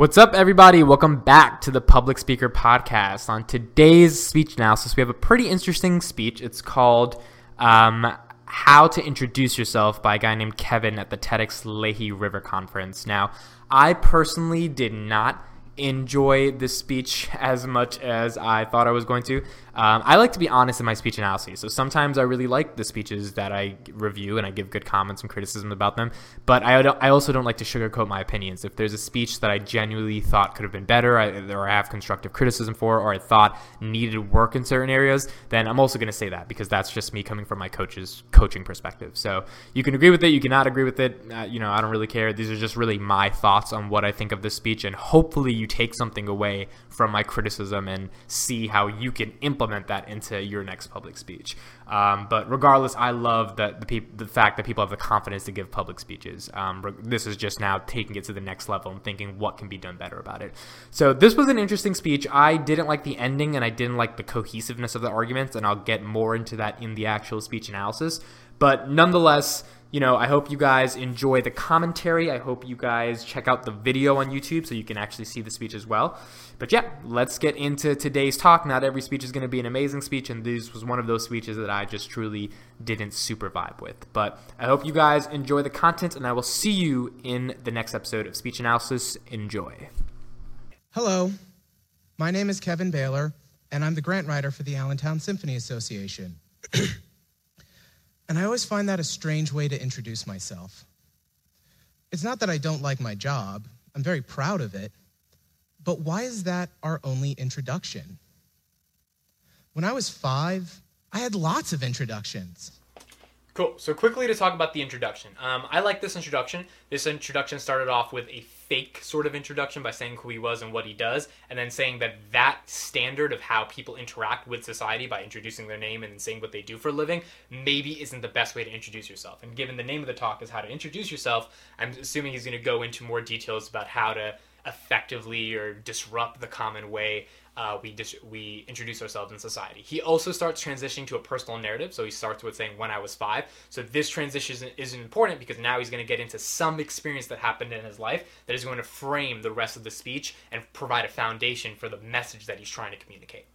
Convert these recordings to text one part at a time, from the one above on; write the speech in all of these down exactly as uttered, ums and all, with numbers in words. What's up, everybody? Welcome back to the Public Speaker Podcast. On today's speech analysis, we have a pretty interesting speech. It's called um, How to Introduce Yourself by a guy named Kevin at the TEDx Lehi River Conference. Now, I personally did not enjoy this speech as much as I thought I was going to. Um, I like to be honest in my speech analysis. So sometimes I really like the speeches that I review and I give good comments and criticism about them. But I, I also don't like to sugarcoat my opinions. If there's a speech that I genuinely thought could have been better I, or I have constructive criticism for or I thought needed work in certain areas, then I'm also going to say that because that's just me coming from my coach's coaching perspective. So you can agree with it. You cannot agree with it. Uh, you know, I don't really care. These are just really my thoughts on what I think of this speech. And hopefully you take something away from my criticism and see how you can implement that into your next public speech. Um, but regardless, I love that the, peop- the fact that people have the confidence to give public speeches. Um, re- this is just now taking it to the next level and thinking what can be done better about it. So this was an interesting speech. I didn't like the ending and I didn't like the cohesiveness of the arguments, and I'll get more into that in the actual speech analysis. But nonetheless, you know, I hope you guys enjoy the commentary. I hope you guys check out the video on YouTube so you can actually see the speech as well. But yeah, let's get into today's talk. Not every speech is going to be an amazing speech, and this was one of those speeches that I just truly didn't super vibe with. But I hope you guys enjoy the content, and I will see you in the next episode of Speech Analysis. Enjoy. Hello, my name is Kevin Baylor, and I'm the grant writer for the Allentown Symphony Association. And I always find that a strange way to introduce myself. It's not that I don't like my job, I'm very proud of it, but why is that our only introduction? When I was five, I had lots of introductions. Cool, so quickly to talk about the introduction. Um, I like this introduction. This introduction started off with a fake sort of introduction by saying who he was and what he does, and then saying that that standard of how people interact with society by introducing their name and saying what they do for a living maybe isn't the best way to introduce yourself. And given the name of the talk is how to introduce yourself, I'm assuming he's going to go into more details about how to effectively or disrupt the common way Uh, we dis- we introduce ourselves in society. He also starts transitioning to a personal narrative, so he starts with saying, when I was five. So this transition is important because now he's going to get into some experience that happened in his life that is going to frame the rest of the speech and provide a foundation for the message that he's trying to communicate.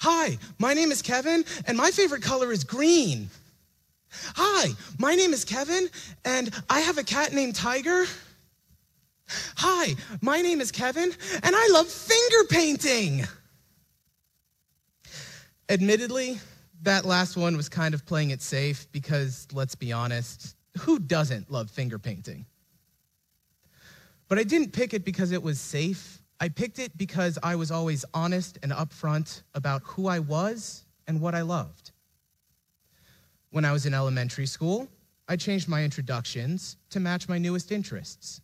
Hi, my name is Kevin, and my favorite color is green. Hi, my name is Kevin, and I have a cat named Tiger. Hi, my name is Kevin, and I love finger painting. Admittedly, that last one was kind of playing it safe because, let's be honest, who doesn't love finger painting? But I didn't pick it because it was safe. I picked it because I was always honest and upfront about who I was and what I loved. When I was in elementary school, I changed my introductions to match my newest interests.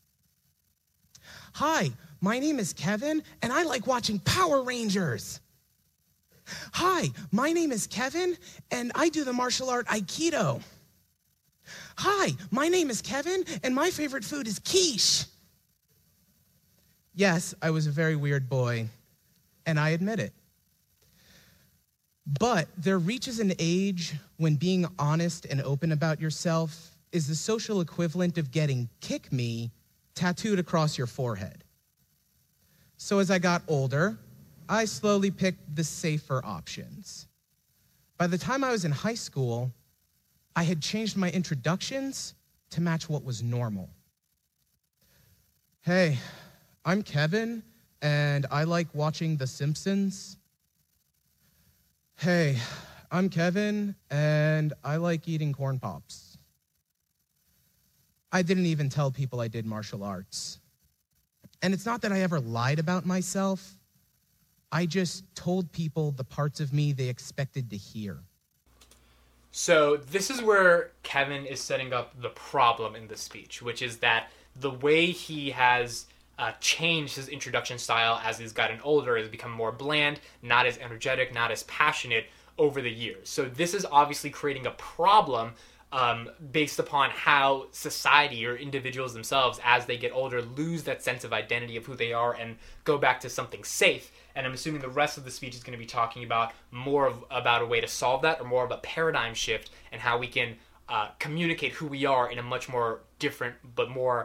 Hi, my name is Kevin, and I like watching Power Rangers. Hi, my name is Kevin, and I do the martial art Aikido. Hi, my name is Kevin, and my favorite food is quiche. Yes, I was a very weird boy, and I admit it. But there reaches an age when being honest and open about yourself is the social equivalent of getting kick me tattooed across your forehead. So as I got older, I slowly picked the safer options. By the time I was in high school, I had changed my introductions to match what was normal. Hey, I'm Kevin, and I like watching The Simpsons. Hey, I'm Kevin, and I like eating corn pops. I didn't even tell people I did martial arts. And it's not that I ever lied about myself. I just told people the parts of me they expected to hear. So this is where Kevin is setting up the problem in the speech, which is that the way he has uh, changed his introduction style as he's gotten older has become more bland, not as energetic, not as passionate over the years. So this is obviously creating a problem Um, based upon how society or individuals themselves, as they get older, lose that sense of identity of who they are and go back to something safe. And I'm assuming the rest of the speech is going to be talking about more of, about a way to solve that, or more of a paradigm shift and how we can uh, communicate who we are in a much more different but more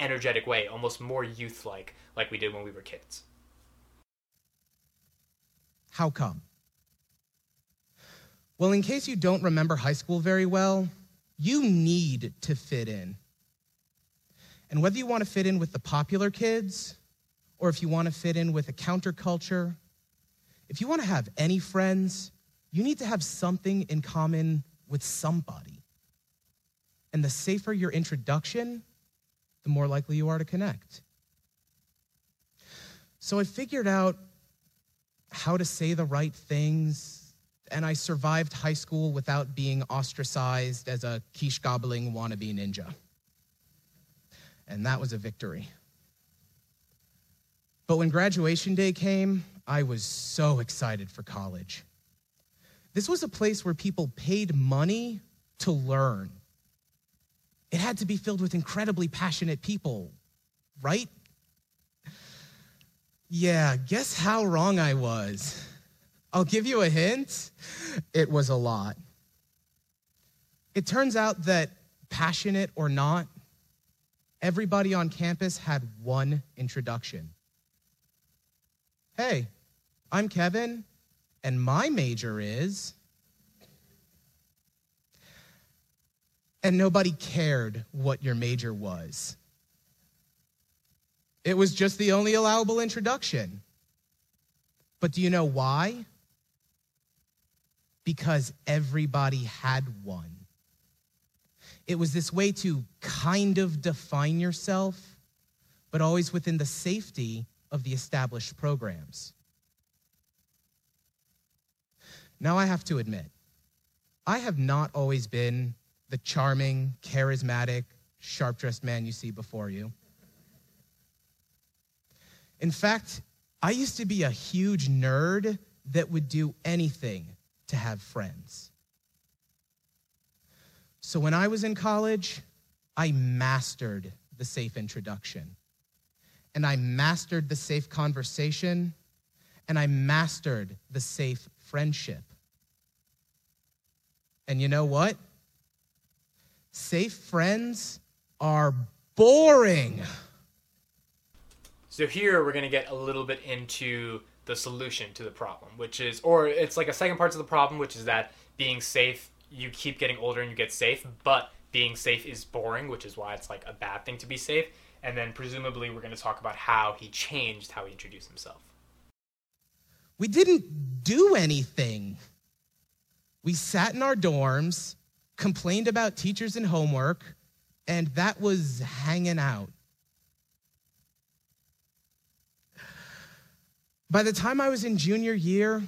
energetic way, almost more youth-like, like we did when we were kids. How come? Well, in case you don't remember high school very well, you need to fit in. And whether you want to fit in with the popular kids, or if you want to fit in with a counterculture, if you want to have any friends, you need to have something in common with somebody. And the safer your introduction, the more likely you are to connect. So I figured out how to say the right things, and I survived high school without being ostracized as a quiche-gobbling wannabe ninja. And that was a victory. But when graduation day came, I was so excited for college. This was a place where people paid money to learn. It had to be filled with incredibly passionate people, right? Yeah, guess how wrong I was. I'll give you a hint. It was a lot. It turns out that, passionate or not, everybody on campus had one introduction. Hey, I'm Kevin, and my major is... And nobody cared what your major was. It was just the only allowable introduction. But do you know why? Because everybody had one. It was this way to kind of define yourself, but always within the safety of the established programs. Now I have to admit, I have not always been the charming, charismatic, sharp-dressed man you see before you. In fact, I used to be a huge nerd that would do anything to have friends. So when I was in college, I mastered the safe introduction, and I mastered the safe conversation, and I mastered the safe friendship. And you know what? Safe friends are boring. So here we're going to get a little bit into the solution to the problem, which is, or it's like a second part to the problem, which is that being safe, you keep getting older and you get safe, but being safe is boring, which is why it's like a bad thing to be safe. And then presumably we're going to talk about how he changed how he introduced himself. We didn't do anything. We sat in our dorms, complained about teachers and homework, and that was hanging out. By the time I was in junior year,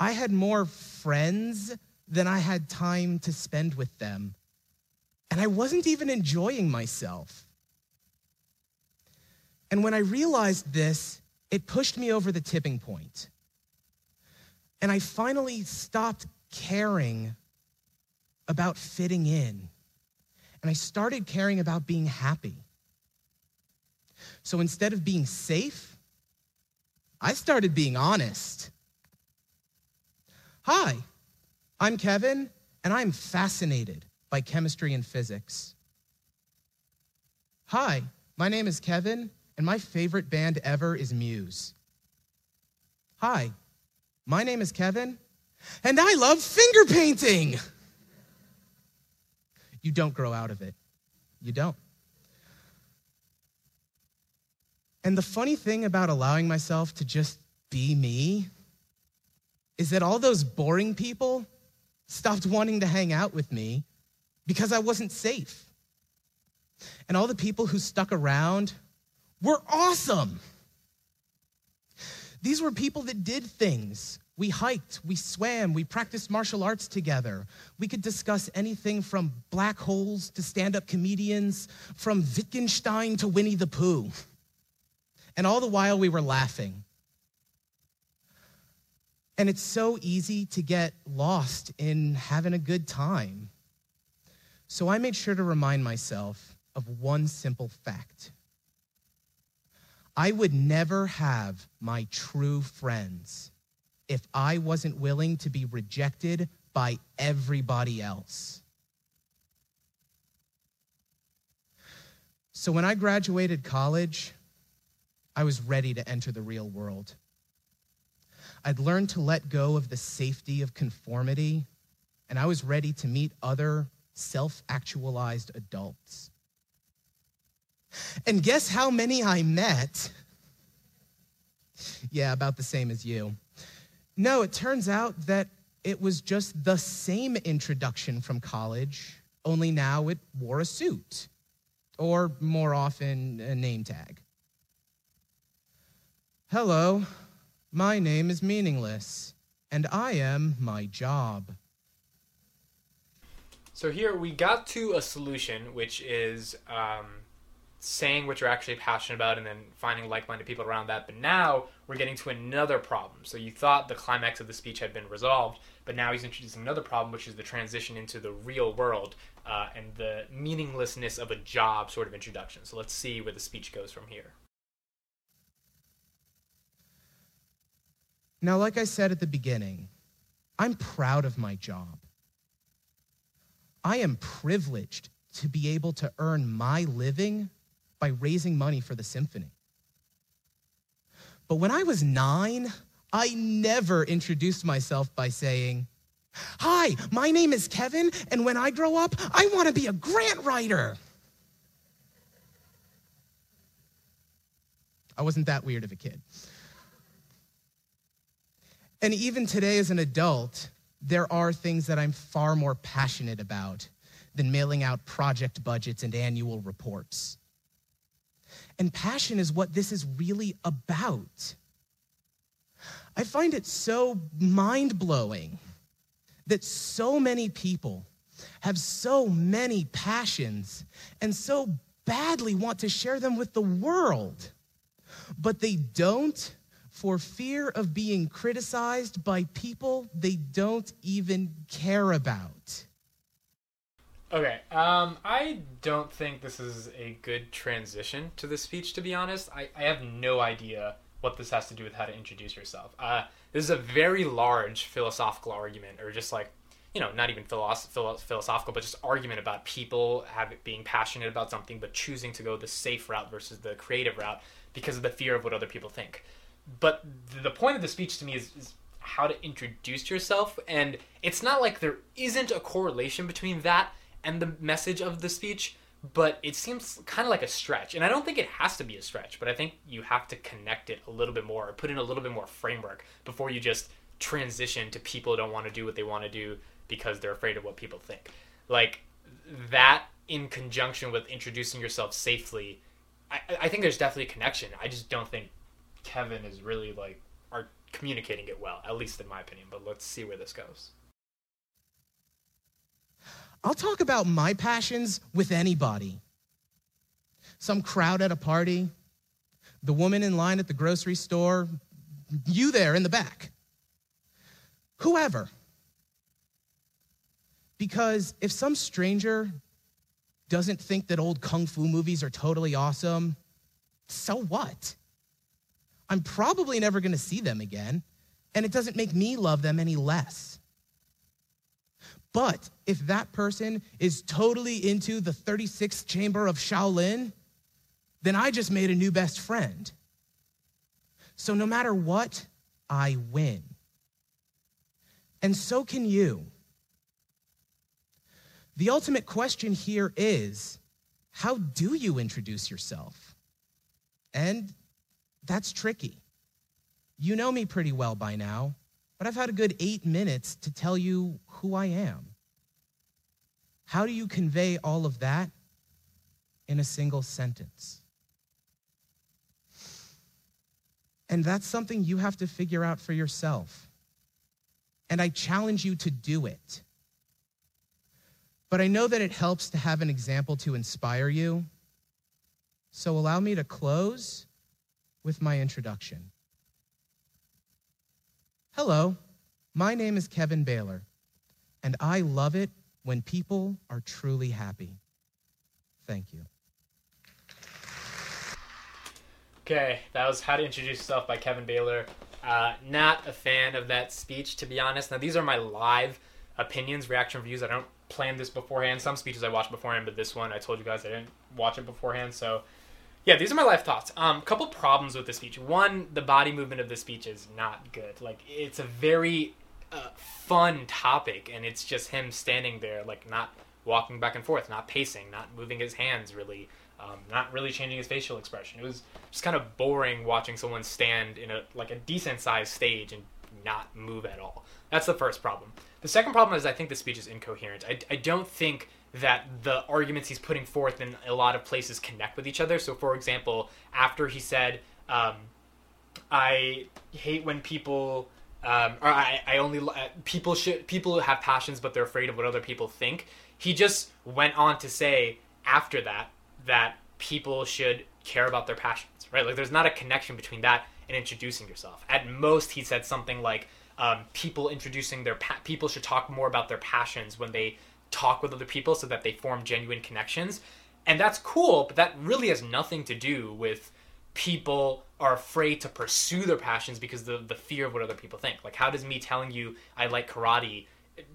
I had more friends than I had time to spend with them, and I wasn't even enjoying myself. And when I realized this, it pushed me over the tipping point. And I finally stopped caring about fitting in, and I started caring about being happy. So instead of being safe, I started being honest. Hi, I'm Kevin, and I'm fascinated by chemistry and physics. Hi, my name is Kevin, and my favorite band ever is Muse. Hi, my name is Kevin, and I love finger painting. You don't grow out of it. You don't. And the funny thing about allowing myself to just be me is that all those boring people stopped wanting to hang out with me because I wasn't safe. And all the people who stuck around were awesome. These were people that did things. We hiked, we swam, we practiced martial arts together. We could discuss anything from black holes to stand-up comedians, from Wittgenstein to Winnie the Pooh. And all the while we were laughing. And it's so easy to get lost in having a good time. So I made sure to remind myself of one simple fact. I would never have my true friends if I wasn't willing to be rejected by everybody else. So when I graduated college, I was ready to enter the real world. I'd learned to let go of the safety of conformity, and I was ready to meet other self-actualized adults. And guess how many I met? Yeah, about the same as you. No, it turns out that it was just the same introduction from college, only now it wore a suit, or more often, a name tag. Hello, my name is meaningless, and I am my job. So here we got to a solution, which is um, saying what you're actually passionate about and then finding like-minded people around that. But now we're getting to another problem. So you thought the climax of the speech had been resolved, but now he's introducing another problem, which is the transition into the real world uh, and the meaninglessness of a job sort of introduction. So let's see where the speech goes from here. Now, like I said at the beginning, I'm proud of my job. I am privileged to be able to earn my living by raising money for the symphony. But when I was nine, I never introduced myself by saying, "Hi, my name is Kevin, and when I grow up, I want to be a grant writer." I wasn't that weird of a kid. And even today as an adult, there are things that I'm far more passionate about than mailing out project budgets and annual reports. And passion is what this is really about. I find it so mind-blowing that so many people have so many passions and so badly want to share them with the world, but they don't for fear of being criticized by people they don't even care about. Okay, um, I don't think this is a good transition to the speech, to be honest. I, I have no idea what this has to do with how to introduce yourself. Uh, this is a very large philosophical argument, or just like, you know, not even philosoph- philo- philosophical, but just argument about people have being passionate about something, but choosing to go the safe route versus the creative route because of the fear of what other people think. But the point of the speech to me is, is how to introduce yourself. And it's not like there isn't a correlation between that and the message of the speech, but it seems kind of like a stretch. And I don't think it has to be a stretch, but I think you have to connect it a little bit more, or put in a little bit more framework before you just transition to people who don't want to do what they want to do because they're afraid of what people think. Like that in conjunction with introducing yourself safely, I, I think there's definitely a connection. I just don't think Kevin is really like are communicating it well, at least in my opinion, but let's see where this goes. I'll talk about my passions with anybody. Some crowd at a party, the woman in line at the grocery store, you there in the back, whoever. Because if some stranger doesn't think that old kung fu movies are totally awesome, so what? I'm probably never going to see them again, and it doesn't make me love them any less. But if that person is totally into the thirty-sixth Chamber of Shaolin, then I just made a new best friend. So no matter what, I win. And so can you. The ultimate question here is, how do you introduce yourself? And that's tricky. You know me pretty well by now, but I've had a good eight minutes to tell you who I am. How do you convey all of that in a single sentence? And that's something you have to figure out for yourself. And I challenge you to do it. But I know that it helps to have an example to inspire you. So allow me to close with my introduction. Hello, my name is Kevin Baylor, and I love it when people are truly happy. Thank you. Okay, that was How to Introduce Yourself by Kevin Baylor. Uh, not a fan of that speech, to be honest. Now, these are my live opinions, reaction reviews. I don't planned this beforehand. Some speeches I watched beforehand, but this one I told you guys I didn't watch it beforehand. So yeah, these are my life thoughts. Um, couple problems with this speech. One, the body movement of this speech is not good. Like, it's a very uh, fun topic, and it's just him standing there, like, not walking back and forth, not pacing, not moving his hands really, um, not really changing his facial expression. It was just kind of boring watching someone stand in a like a decent-sized stage and not move at all. That's the first problem. The second problem is I think the speech is incoherent. I, I don't think that the arguments he's putting forth in a lot of places connect with each other. So, for example, after he said, um, I hate when people... Um, or I, I only... Uh, people should, people have passions, but they're afraid of what other people think. He just went on to say, after that, that people should care about their passions, right? Like, there's not a connection between that and introducing yourself. At most, he said something like, um, people introducing their... Pa- people should talk more about their passions when they talk with other people so that they form genuine connections. And that's cool, but that really has nothing to do with people are afraid to pursue their passions because the the fear of what other people think. Like, how does me telling you I like karate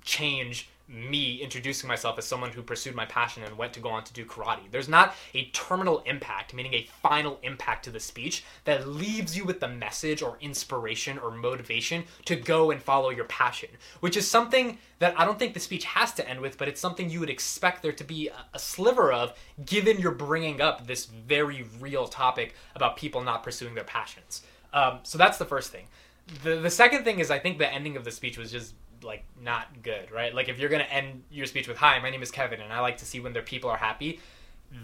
change me introducing myself as someone who pursued my passion and went to go on to do karate? There's not a terminal impact, meaning a final impact to the speech that leaves you with the message or inspiration or motivation to go and follow your passion, which is something that I don't think the speech has to end with, but it's something you would expect there to be a, a sliver of, given you're bringing up this very real topic about people not pursuing their passions. Um, so that's the first thing. The, the second thing is I think the ending of the speech was just like not good, right? Like, if you're gonna end your speech with, hi, my name is Kevin and I like to see when their people are happy,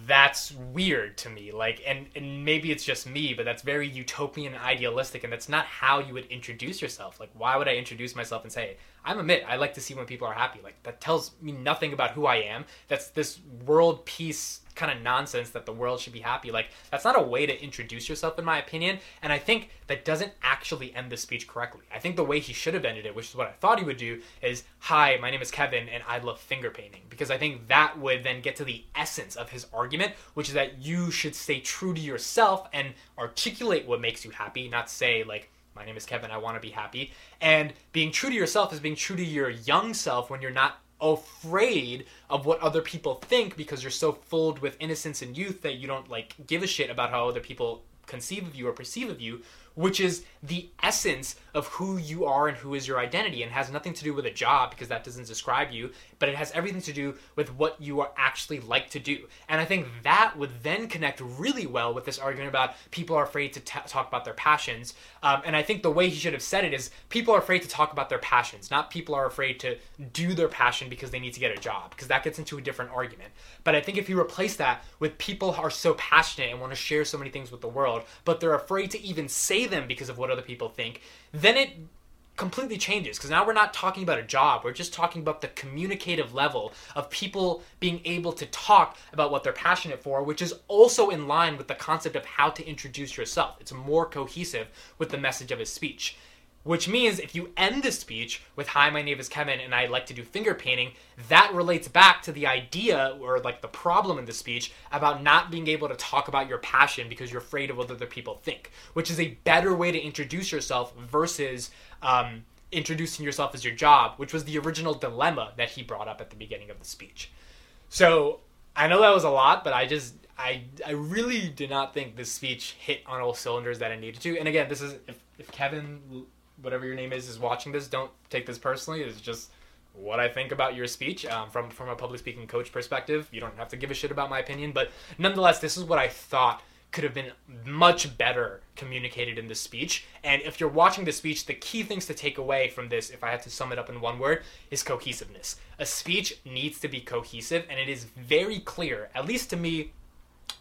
that's weird to me. Like, and, and maybe it's just me, but that's very utopian and idealistic, and that's not how you would introduce yourself. Like, why would I introduce myself and say, I'm Amit, I like to see when people are happy? Like, that tells me nothing about who I am. That's this world peace kind of nonsense that the world should be happy. Like, that's not a way to introduce yourself, in my opinion, and I think that doesn't actually end the speech correctly. I think the way he should have ended it, which is what I thought he would do, is, hi, my name is Kevin and I love finger painting, because I think that would then get to the essence of his argument, which is that you should stay true to yourself and articulate what makes you happy, not say, like, my name is Kevin, I want to be happy. And being true to yourself is being true to your young self when you're not afraid of what other people think because you're so filled with innocence and youth that you don't like give a shit about how other people conceive of you or perceive of you, which is the essence of who you are and who is your identity, and has nothing to do with a job because that doesn't describe you, but it has everything to do with what you are actually like to do. And I think that would then connect really well with this argument about people are afraid to t- talk about their passions. Um, and I think the way he should have said it is people are afraid to talk about their passions, not people are afraid to do their passion because they need to get a job, because that gets into a different argument. But I think if you replace that with people are so passionate and want to share so many things with the world, but they're afraid to even say them because of what other people think, then it completely changes, because now we're not talking about a job, we're just talking about the communicative level of people being able to talk about what they're passionate for, which is also in line with the concept of how to introduce yourself. It's more cohesive with the message of his speech, which means if you end the speech with, hi, my name is Kevin and I like to do finger painting, that relates back to the idea, or like the problem in the speech, about not being able to talk about your passion because you're afraid of what other people think, which is a better way to introduce yourself versus um, introducing yourself as your job, which was the original dilemma that he brought up at the beginning of the speech. So I know that was a lot, but I just... I I really do not think this speech hit on all cylinders that it needed to. And again, this is... If, if Kevin... whatever your name is, is watching this, don't take this personally. It's just what I think about your speech. Um, from, from a public speaking coach perspective, you don't have to give a shit about my opinion. But nonetheless, this is what I thought could have been much better communicated in this speech. And if you're watching the speech, the key things to take away from this, if I had to sum it up in one word, is cohesiveness. A speech needs to be cohesive, and it is very clear, at least to me,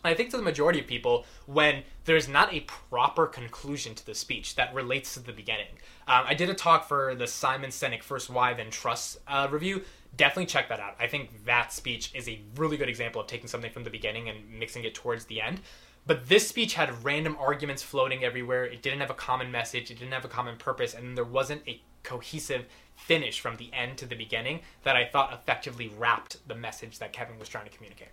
I think to the majority of people, when there's not a proper conclusion to the speech that relates to the beginning. Um, I did a talk for the Simon Sinek First Why Then Trust uh, review. Definitely check that out. I think that speech is a really good example of taking something from the beginning and mixing it towards the end. But this speech had random arguments floating everywhere. It didn't have a common message. It didn't have a common purpose. And there wasn't a cohesive finish from the end to the beginning that I thought effectively wrapped the message that Kevin was trying to communicate.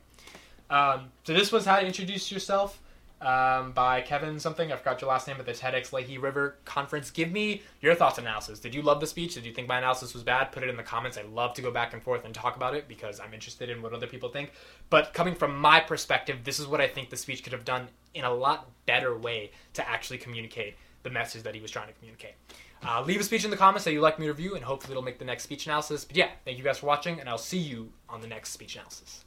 Um, so this was how to introduce yourself. um, by Kevin something. I forgot your last name at the TEDx Lehi River conference. Give me your thoughts and analysis. Did you love the speech? Did you think my analysis was bad? Put it in the comments. I love to go back and forth and talk about it because I'm interested in what other people think. But coming from my perspective, this is what I think the speech could have done in a lot better way to actually communicate the message that he was trying to communicate. Uh, leave a speech in the comments that you'd like me to review, and hopefully it'll make the next speech analysis. But yeah, thank you guys for watching, and I'll see you on the next speech analysis.